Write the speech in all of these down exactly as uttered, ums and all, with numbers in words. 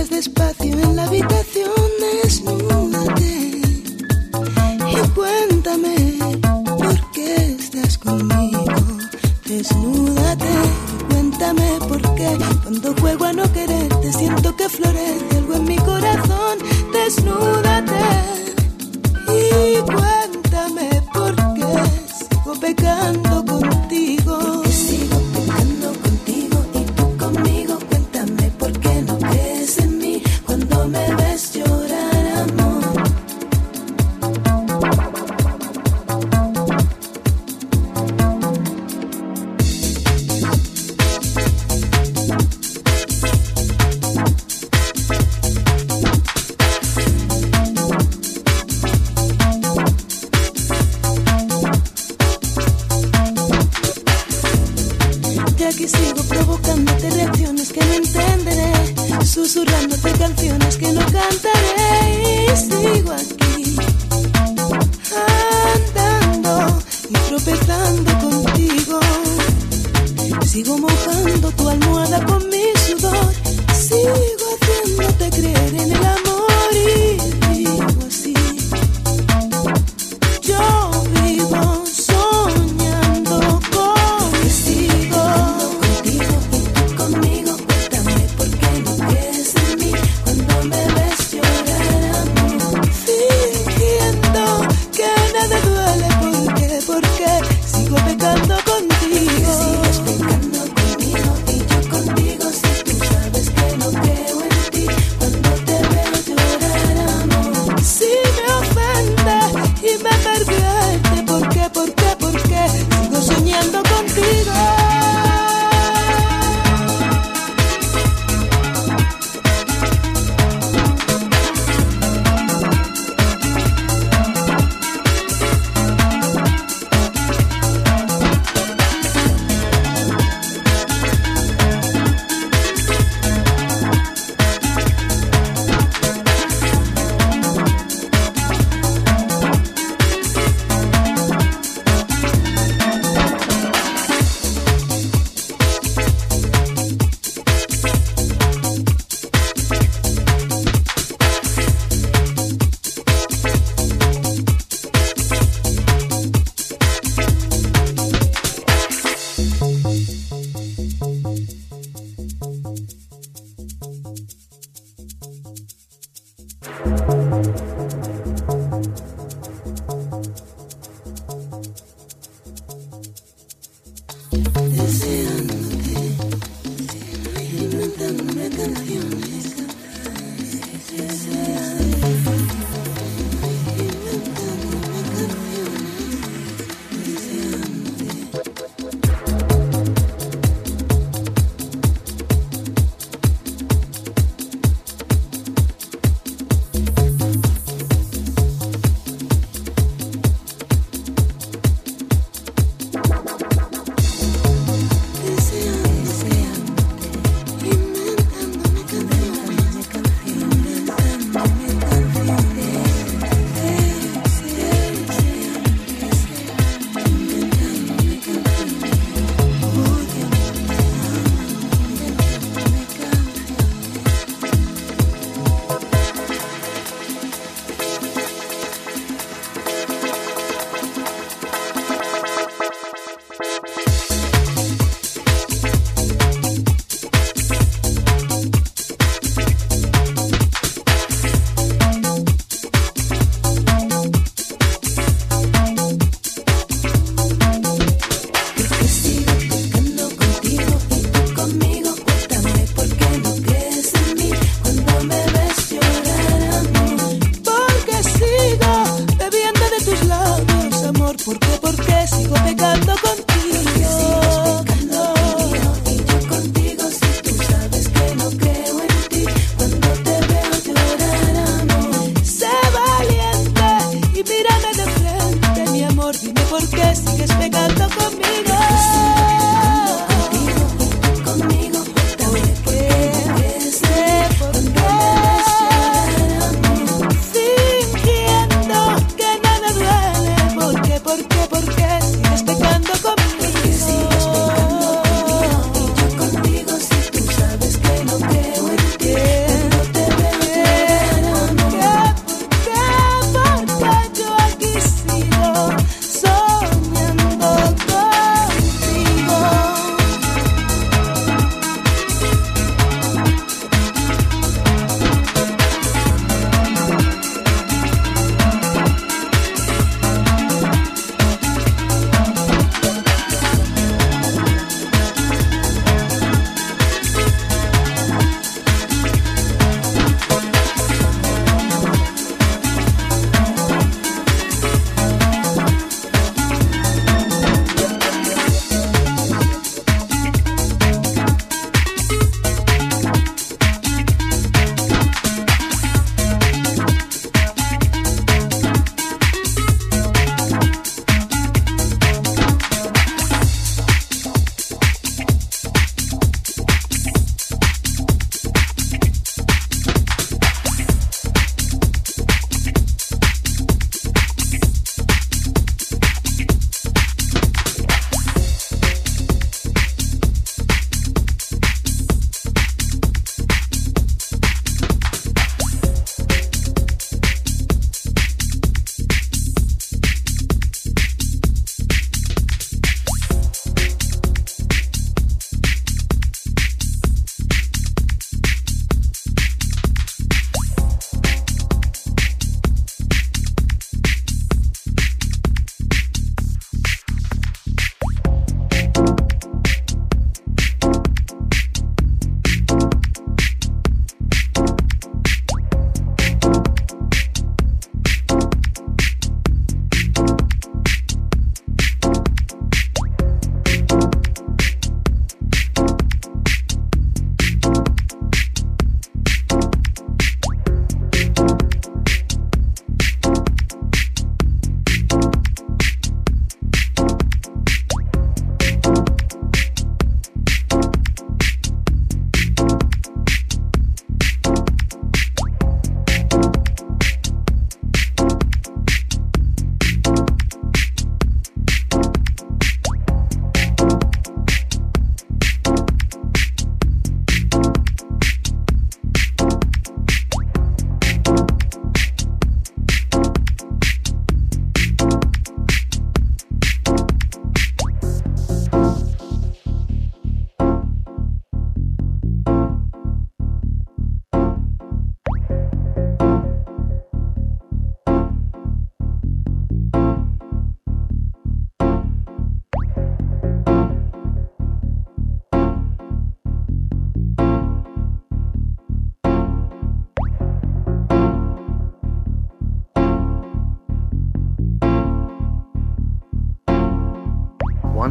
vayas despacio en la habitación, desnúdate y cuéntame por qué estás conmigo. Desnúdate y cuéntame por qué cuando juego a no quererte siento que florece algo en mi corazón. Desnúdate y cuéntame por qué sigo pecando contigo.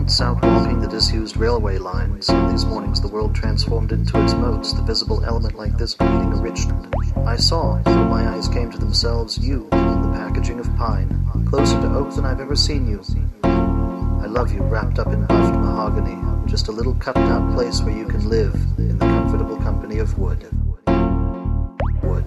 south along the disused railway lines. These mornings the world transformed into its motes, the visible element like this bleeding a Richmond. I saw, though my eyes came to themselves, you, the packaging of pine, closer to oak than I've ever seen you. I love you wrapped up in buffed mahogany, just a little cut-out place where you can live in the comfortable company of wood. Wood.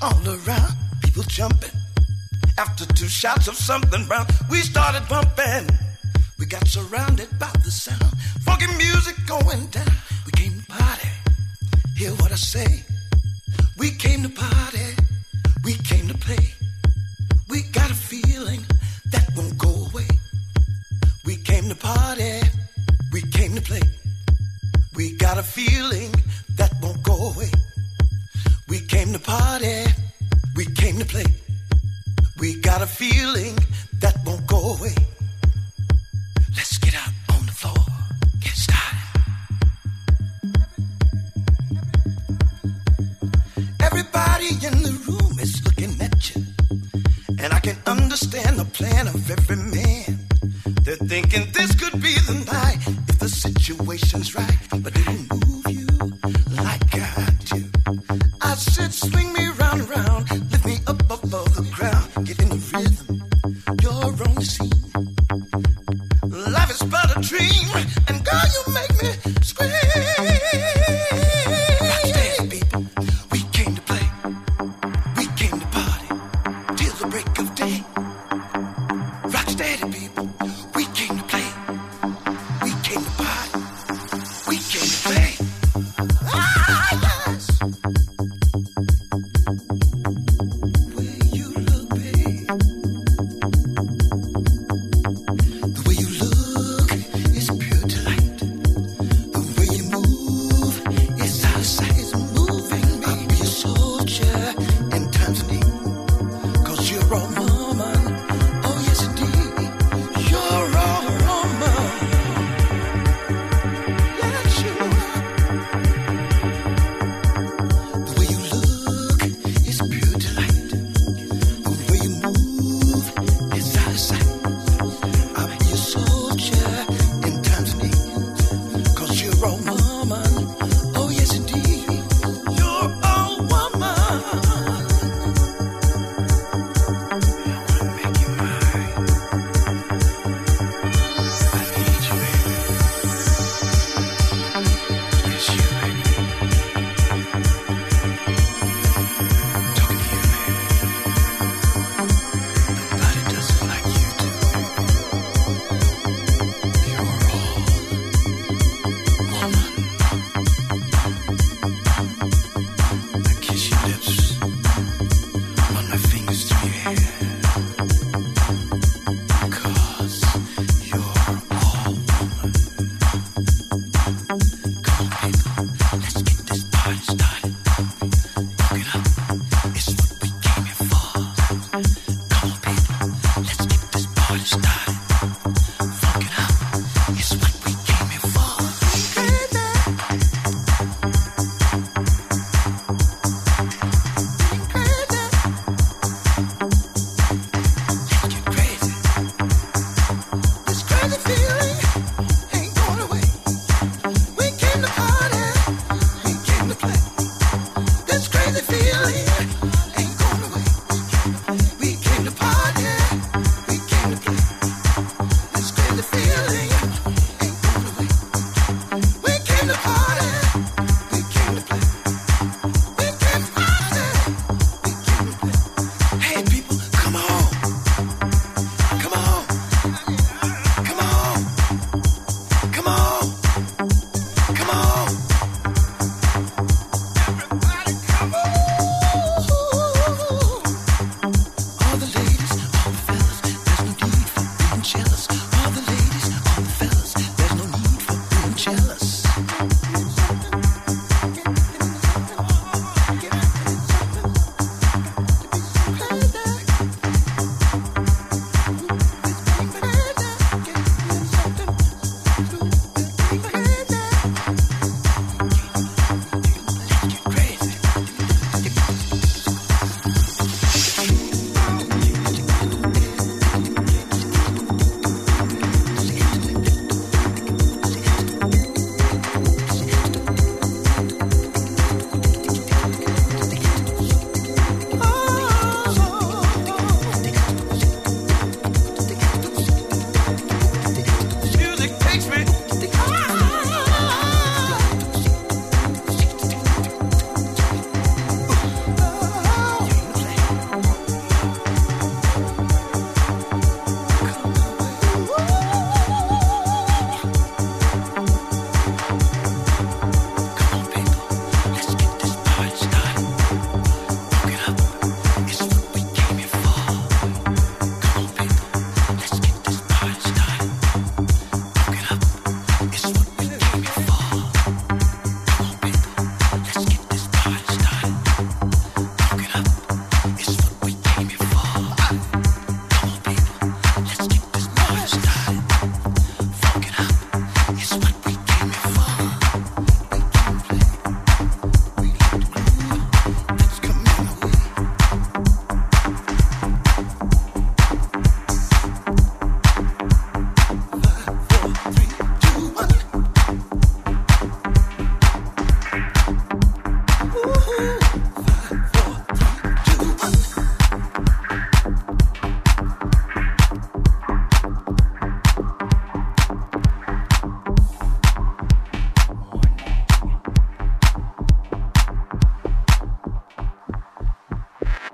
All around, people jumping. After two shots of something brown, we started bumping. We got surrounded by the sound. Funky music going down. We came to party. Hear what I say. We came to party. We came to play. We got a feeling that won't go away. We came to party. We came to play. We got a feeling that won't go away. We came to party. We came to play. We got a feeling that won't go away. Let's get out on the floor. Get started. Everybody in the room is looking at you. And I can understand the plan of every man. They're thinking this could be the night if the situation's right. But do you move you like I do? I said swing me round and round. Lift me up above the ground. Get in the rhythm. You're on the scene. Life is but a dream. And girl, you make me scream.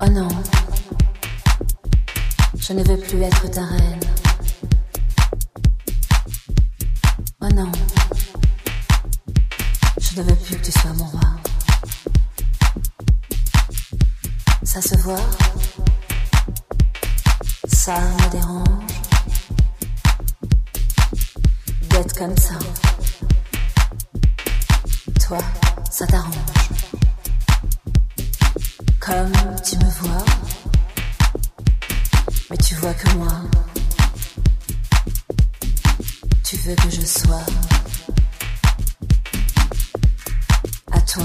Oh non, je ne veux plus être ta reine. Oh non, je ne veux plus que tu sois mon roi. Ça se voit, ça me dérange d'être comme ça. Toi, ça t'arrange. Comme tu me vois, mais tu vois que moi. Tu veux que je sois à toi,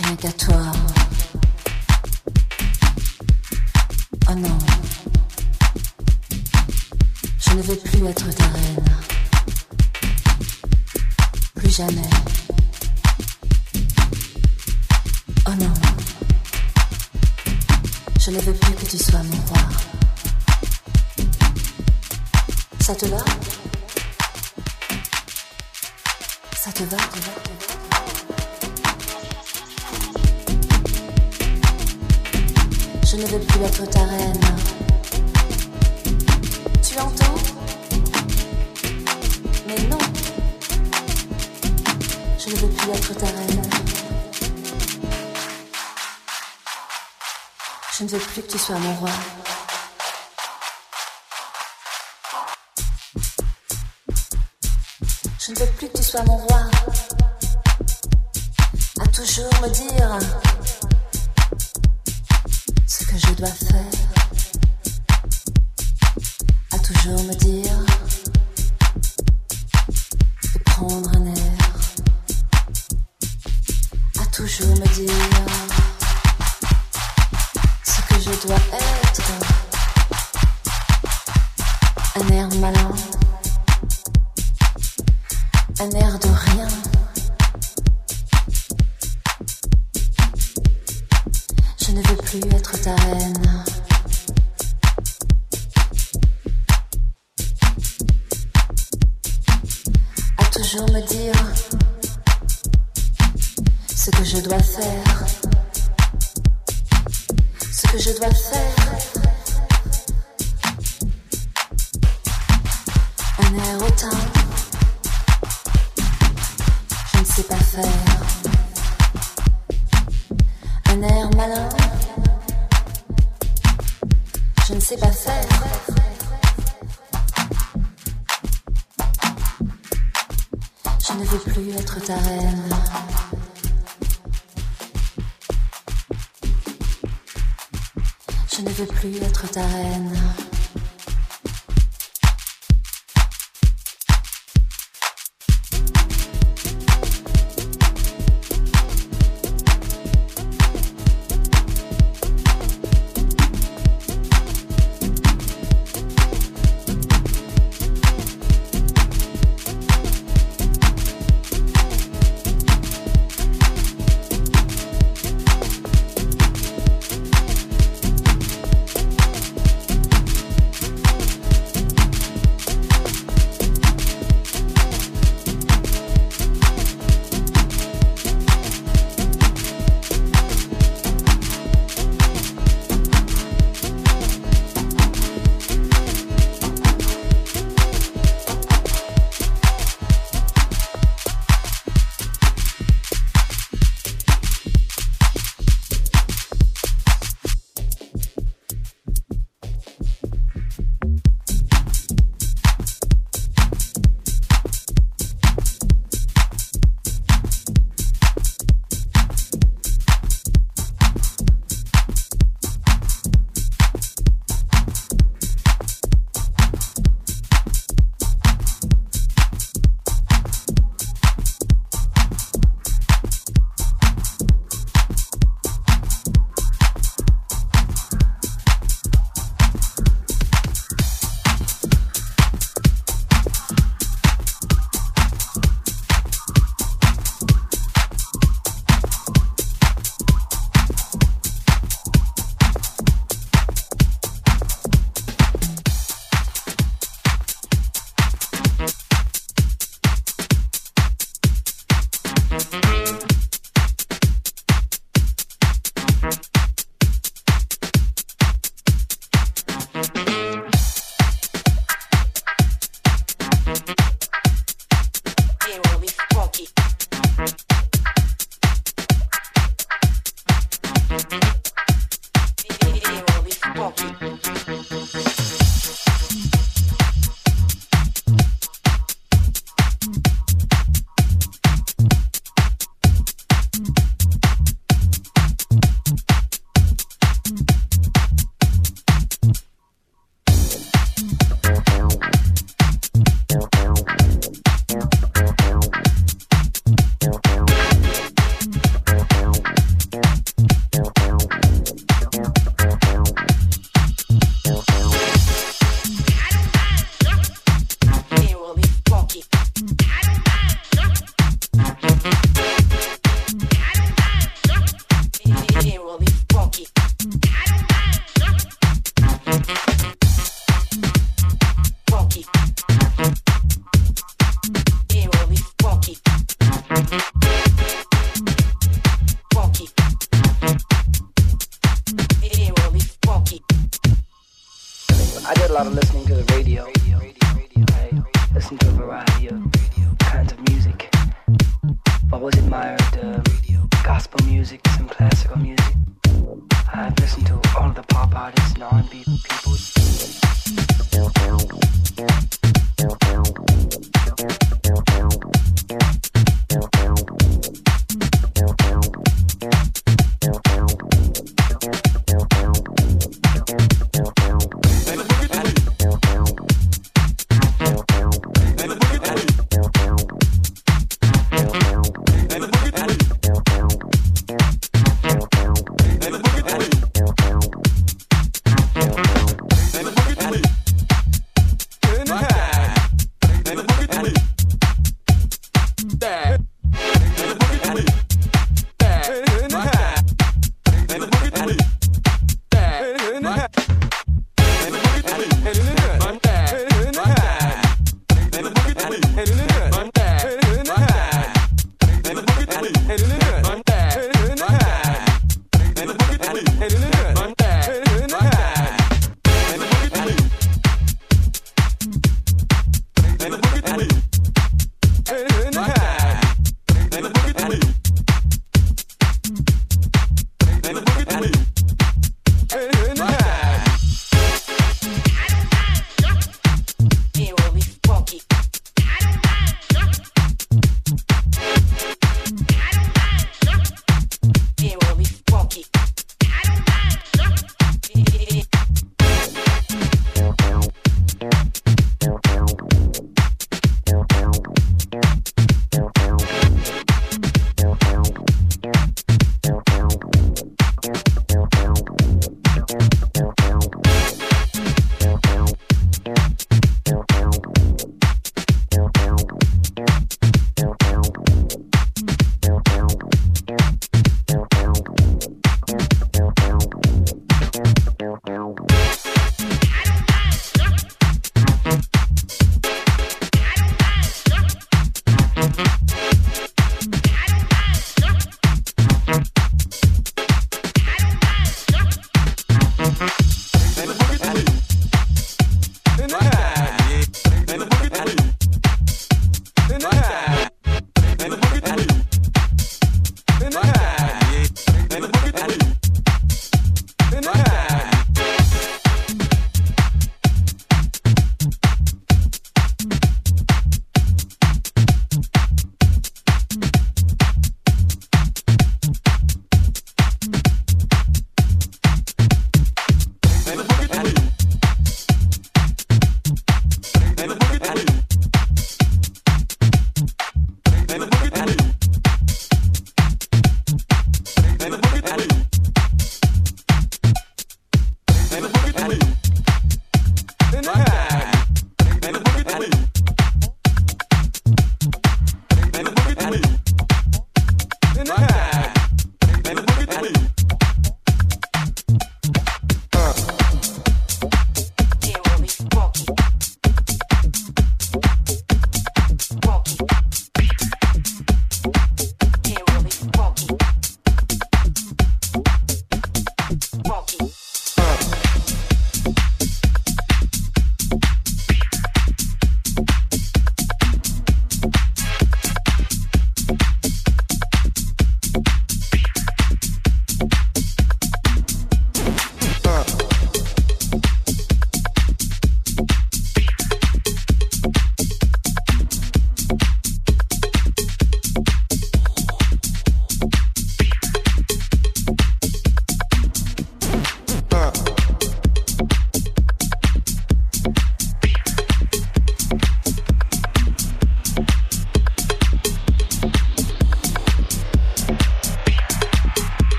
rien qu'à toi. Oh non, je ne veux plus être ta reine, plus jamais. Oh non, je ne veux plus que tu sois mon roi. Ça te va? Ça te va, te va, te va. Je ne veux plus être ta reine. Tu entends? Mais non, je ne veux plus être ta reine. Je ne veux plus que tu sois mon roi. Je ne veux plus que tu sois mon roi. À toujours me dire ce que je dois faire, à toujours me dire de prendre un air, à toujours me dire ce que je dois être, un air malin, un air de rien. Je ne veux plus être ta reine. À toujours me dire ce que je dois faire, ce que je dois faire. Un air hautain, je ne sais pas faire. Un air malin, je ne sais pas faire. Je ne veux plus être ta reine. Je ne veux plus être ta reine. genuinely funky. Genuinely funky.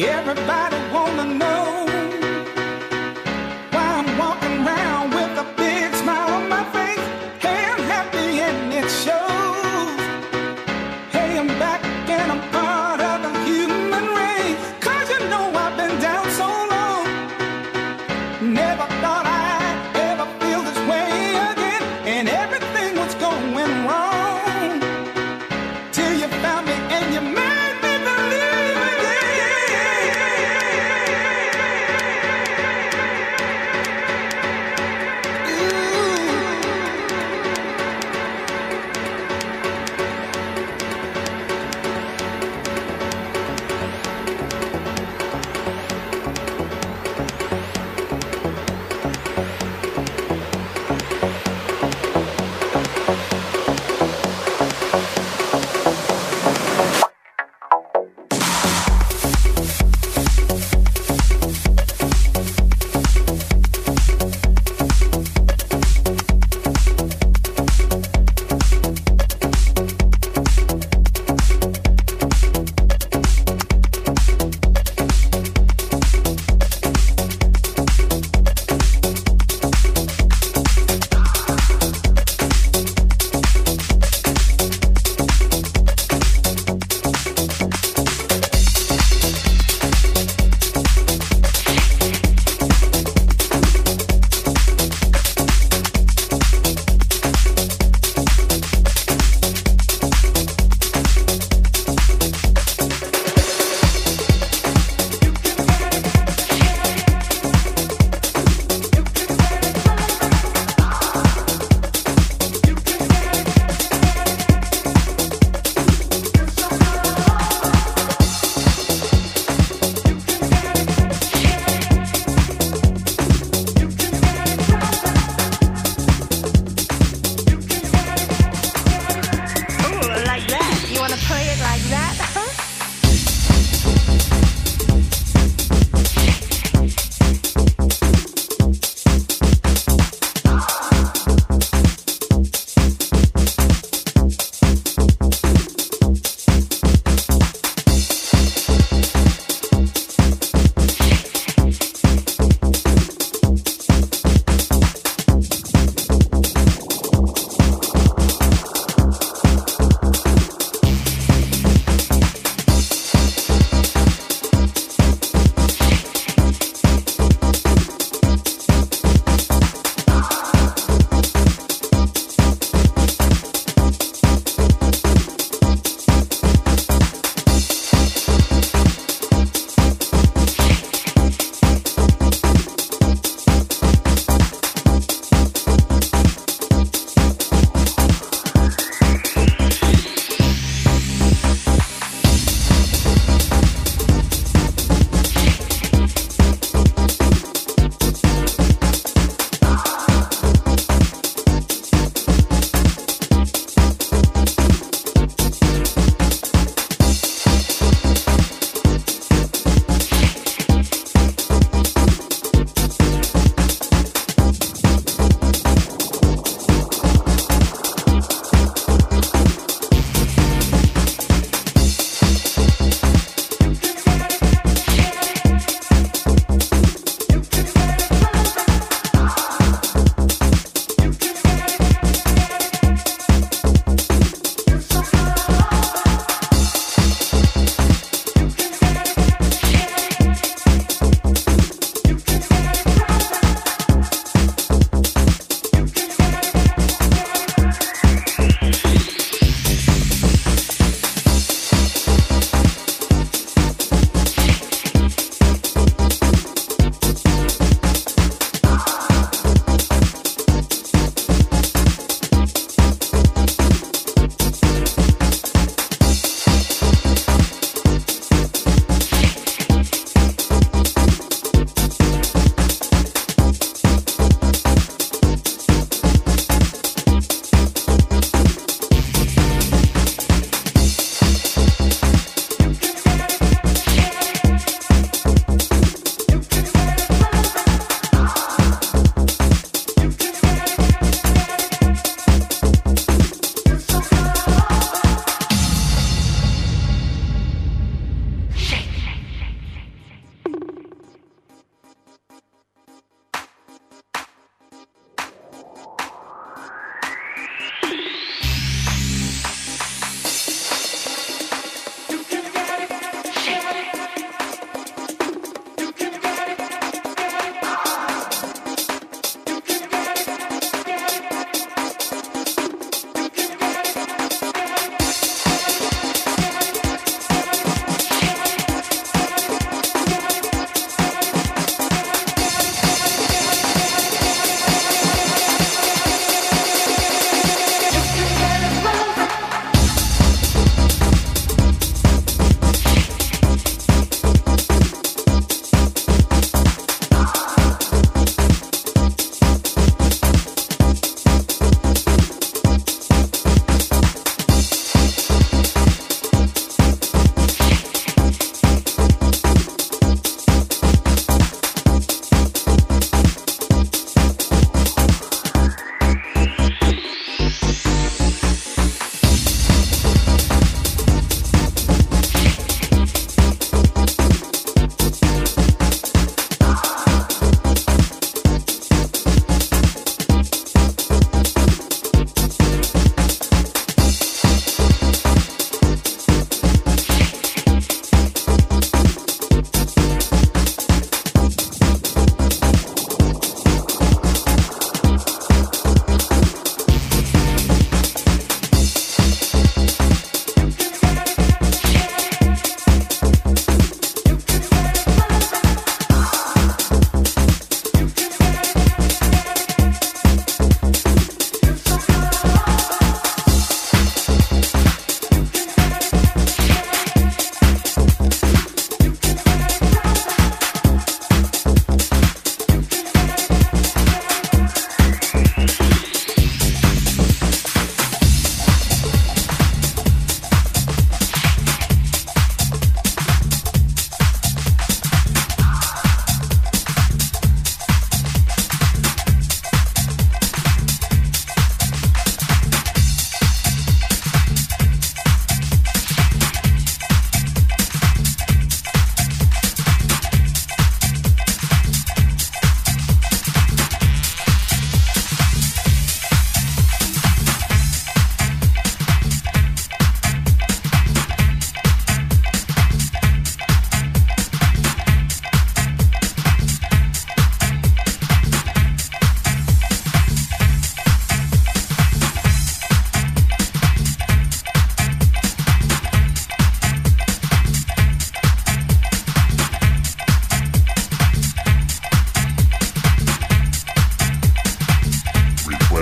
Everybody wanna know why I'm walking around with a big smile on my face, hey, I'm happy and it shows. Hey, I'm back and I'm part of the human race, 'cause you know I've been down so long. Never thought I'd ever feel this way again, and everything was going wrong, till you found me and you made me believe. Yeah, yeah, yeah, yeah.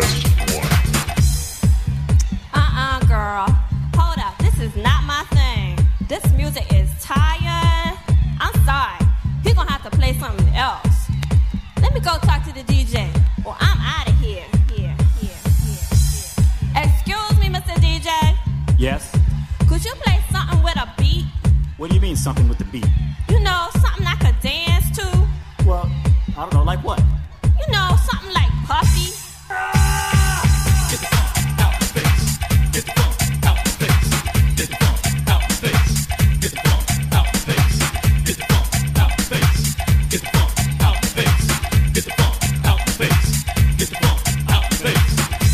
last one. Uh-uh, girl. Hold up. This is not my thing. This music is tired. I'm sorry. You're going to have to play something else. Let me go talk to the D J, or I'm out of here. Here, here, here, here. Excuse me, Mister D J? Yes? Could you play something with a beat? What do you mean, something with the beat? You know, something I could dance to. Well, I don't know, like what? You know, something like Puffy. Get the funk out the face. Get the funk out the face. Get the funk out the face. Get the funk out the face. Get the funk out the face. Get the funk out the face. Get the funk out the face. Get the funk out the face. Get the funk.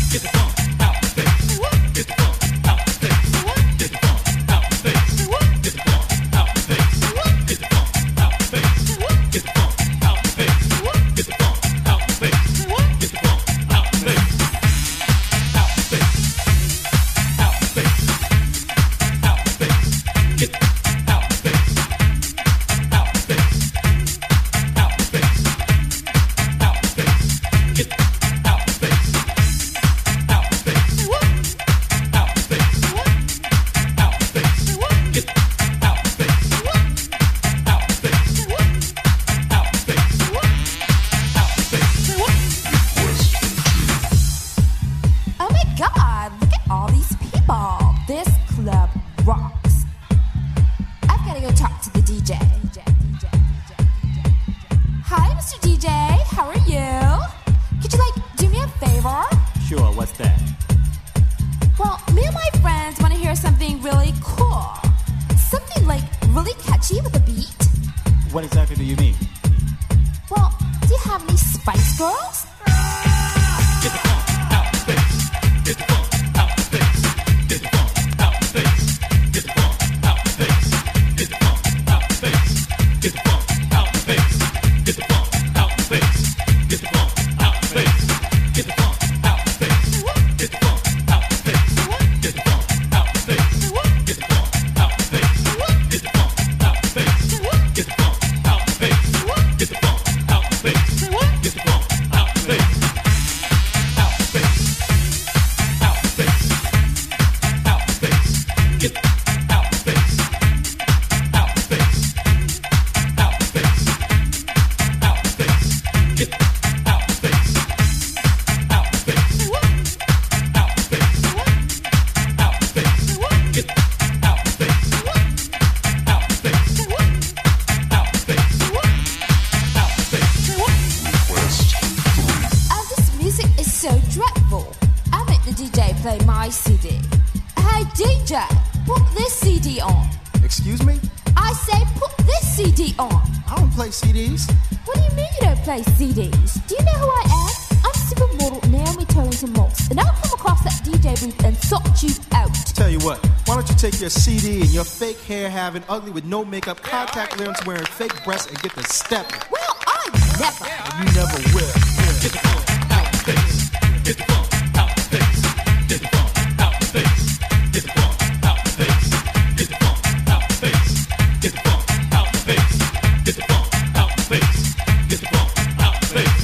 Your C D and your fake hair having ugly with no makeup, contact lenses wearing fake breasts and get the step. Well, I never. You never will. Get the funk out the face. Get the funk out the face. Get the funk out the face. Get the funk out the face. Get the funk out the face. Get the funk out the face. Get the funk out the face. Get the funk out the face. Get the funk out the face.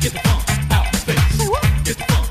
Get the funk out the face. Get the funk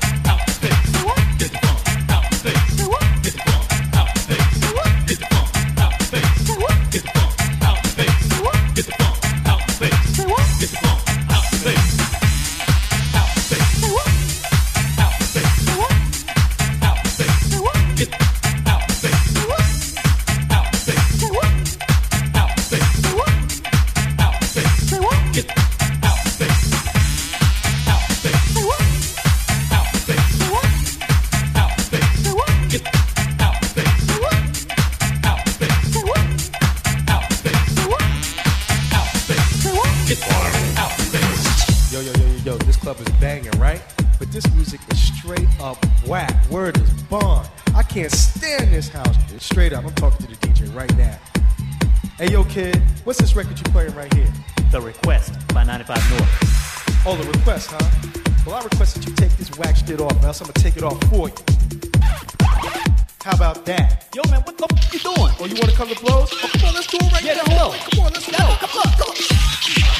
out the face. Kid, what's this record you playing right here? The Request by ninety-five North. Oh, The Request, huh? Well, I request that you take this whack shit off, or else I'm gonna take it off for you. How about that? Yo, man, what the f*** you doing? Oh, you wanna come to blows? Oh, come on, let's do it right yeah, now. Hold on. Come on, let's go. Come on, come on.